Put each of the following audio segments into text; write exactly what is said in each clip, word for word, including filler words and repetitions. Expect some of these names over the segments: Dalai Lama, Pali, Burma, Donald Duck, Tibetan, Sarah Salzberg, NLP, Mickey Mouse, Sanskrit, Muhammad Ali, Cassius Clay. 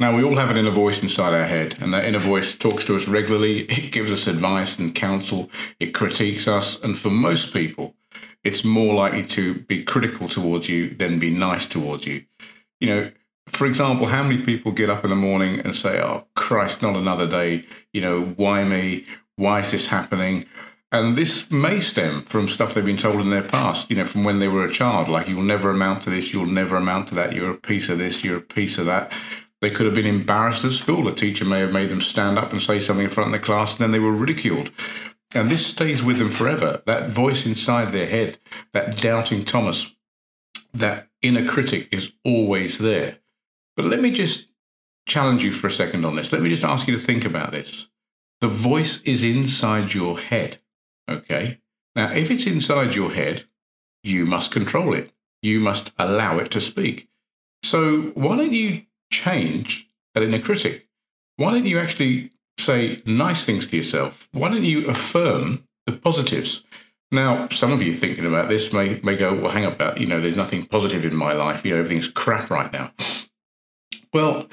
Now, we all have an inner voice inside our head, and that inner voice talks to us regularly. It gives us advice and counsel. It critiques us. And for most people, it's more likely to be critical towards you than be nice towards you. You know, for example, how many people get up in the morning and say, oh, Christ, not another day. You know, why me? Why is this happening? And this may stem from stuff they've been told in their past, you know, from when they were a child, like you'll never amount to this, you'll never amount to that, you're a piece of this, you're a piece of that. They could have been embarrassed at school. A teacher may have made them stand up and say something in front of the class, and then they were ridiculed. And this stays with them forever. That voice inside their head, that doubting Thomas, that inner critic is always there. But let me just challenge you for a second on this. Let me just ask you to think about this. The voice is inside your head. Okay. Now, if it's inside your head, you must control it. You must allow it to speak. So why don't you change that inner critic? Why don't you actually say nice things to yourself? Why don't you affirm the positives? Now, some of you thinking about this may, may go, well, hang about, you know, there's nothing positive in my life. You know, everything's crap right now. Well,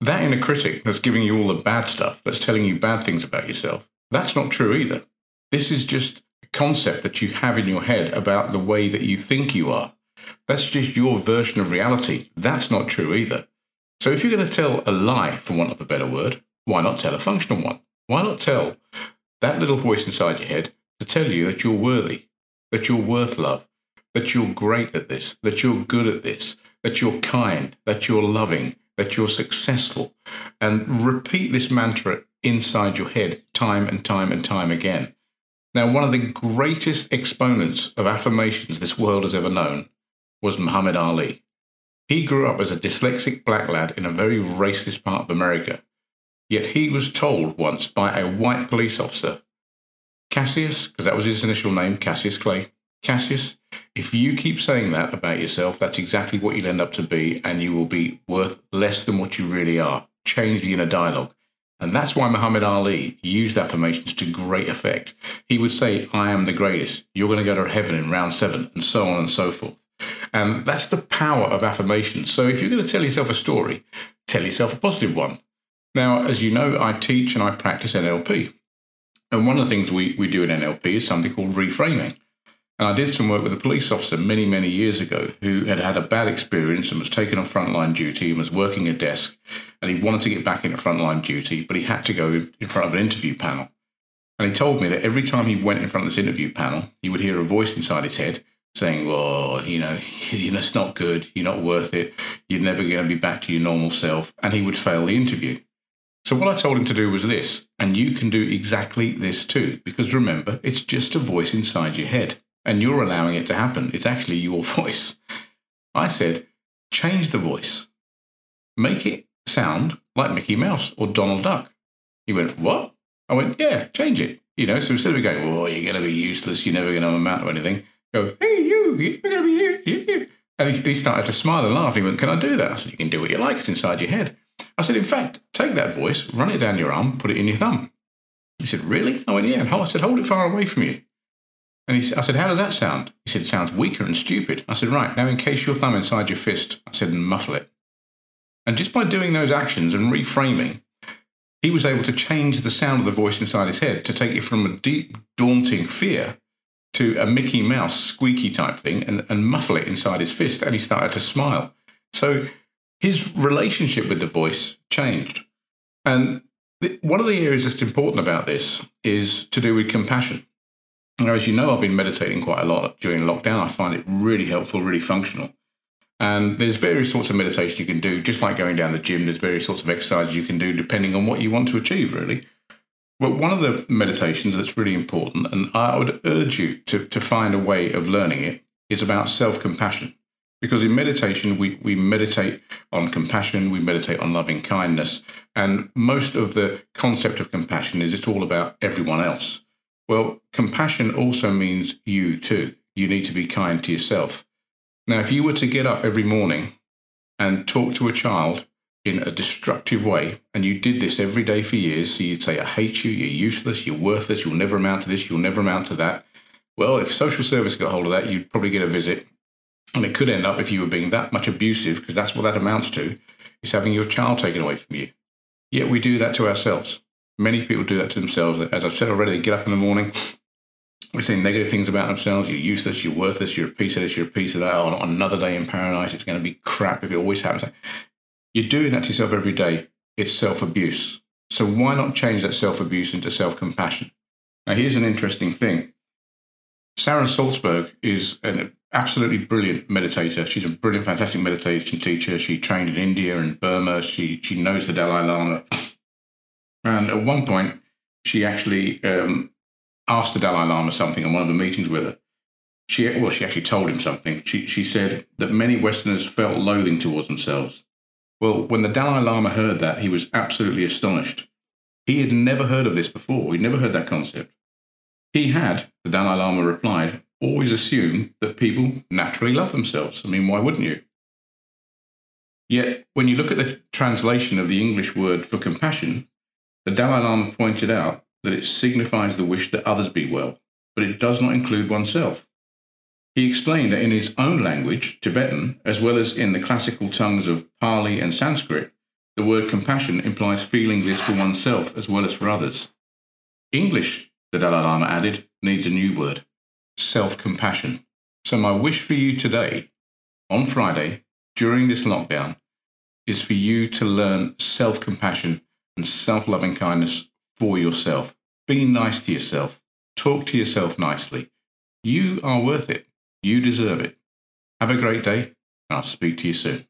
that inner critic that's giving you all the bad stuff, that's telling you bad things about yourself, that's not true either. This is just a concept that you have in your head about the way that you think you are. That's just your version of reality. That's not true either. So if you're going to tell a lie, for want of a better word, why not tell a functional one? Why not tell that little voice inside your head to tell you that you're worthy, that you're worth love, that you're great at this, that you're good at this, that you're kind, that you're loving, that you're successful? And repeat this mantra inside your head time and time and time again. Now, one of the greatest exponents of affirmations this world has ever known was Muhammad Ali. He grew up as a dyslexic black lad in a very racist part of America. Yet he was told once by a white police officer, Cassius, because that was his initial name, Cassius Clay, Cassius, if you keep saying that about yourself, that's exactly what you'll end up to be, and you will be worth less than what you really are. Change the inner dialogue. And that's why Muhammad Ali used affirmations to great effect. He would say, I am the greatest. You're going to go to heaven in round seven, and so on and so forth. And that's the power of affirmations. So if you're going to tell yourself a story, tell yourself a positive one. Now, as you know, I teach and I practice N L P. And one of the things we, we do in N L P is something called reframing. And I did some work with a police officer many, many years ago who had had a bad experience and was taken on frontline duty and was working a desk, and he wanted to get back into frontline duty, but he had to go in front of an interview panel. And he told me that every time he went in front of this interview panel, he would hear a voice inside his head saying, well, you know, it's not good, you're not worth it, you're never going to be back to your normal self, and he would fail the interview. So what I told him to do was this, and you can do exactly this too, because remember, it's just a voice inside your head. And you're allowing it to happen. It's actually your voice. I said, change the voice. Make it sound like Mickey Mouse or Donald Duck. He went, what? I went, yeah, change it. You know, so instead of going, oh, you're going to be useless, you're never going to amount to anything, go, hey, you, you're going to be you, you, you. And he, he started to smile and laugh. He went, can I do that? I said, you can do what you like. It's inside your head. I said, in fact, take that voice, run it down your arm, put it in your thumb. He said, really? I went, yeah. And I said, hold it far away from you. And he, I said, how does that sound? He said, it sounds weaker and stupid. I said, right, now encase your thumb inside your fist. I said, and muffle it. And just by doing those actions and reframing, he was able to change the sound of the voice inside his head to take it from a deep, daunting fear to a Mickey Mouse squeaky type thing and, and muffle it inside his fist. And he started to smile. So his relationship with the voice changed. And th- one of the areas that's important about this is to do with compassion. Now, as you know, I've been meditating quite a lot during lockdown. I find it really helpful, really functional. And there's various sorts of meditation you can do, just like going down the gym. There's various sorts of exercises you can do depending on what you want to achieve, really. But one of the meditations that's really important, and I would urge you to, to find a way of learning it, is about self-compassion. Because in meditation, we, we meditate on compassion, we meditate on loving kindness. And most of the concept of compassion is it's all about everyone else. Well, compassion also means you too. You need to be kind to yourself. Now, if you were to get up every morning and talk to a child in a destructive way, and you did this every day for years, so you'd say, I hate you, you're useless, you're worthless, you'll never amount to this, you'll never amount to that. Well, if social service got hold of that, you'd probably get a visit. And it could end up, if you were being that much abusive, because that's what that amounts to, is having your child taken away from you. Yet we do that to ourselves. Many people do that to themselves. As I've said already, they get up in the morning, we say negative things about themselves. You're useless, you're worthless, you're a piece of this, you're a piece of that. Oh, not another day in paradise, it's going to be crap if it always happens. You're doing that to yourself every day. It's self-abuse. So why not change that self-abuse into self-compassion? Now, here's an interesting thing. Sarah Salzberg is an absolutely brilliant meditator. She's a brilliant, fantastic meditation teacher. She trained in India and Burma. She she knows the Dalai Lama. And at one point, she actually um, asked the Dalai Lama something in one of the meetings with her. She well, she actually told him something. She she said that many Westerners felt loathing towards themselves. Well, when the Dalai Lama heard that, he was absolutely astonished. He had never heard of this before. He'd never heard that concept. He had, the Dalai Lama replied, always assumed that people naturally love themselves. I mean, why wouldn't you? Yet, when you look at the translation of the English word for compassion, the Dalai Lama pointed out that it signifies the wish that others be well, but it does not include oneself. He explained that in his own language, Tibetan, as well as in the classical tongues of Pali and Sanskrit, the word compassion implies feeling this for oneself as well as for others. English, the Dalai Lama added, needs a new word, self-compassion. So my wish for you today, on Friday, during this lockdown, is for you to learn self-compassion and self-loving kindness for yourself. Be nice to yourself. Talk to yourself nicely. You are worth it. You deserve it. Have a great day, and I'll speak to you soon.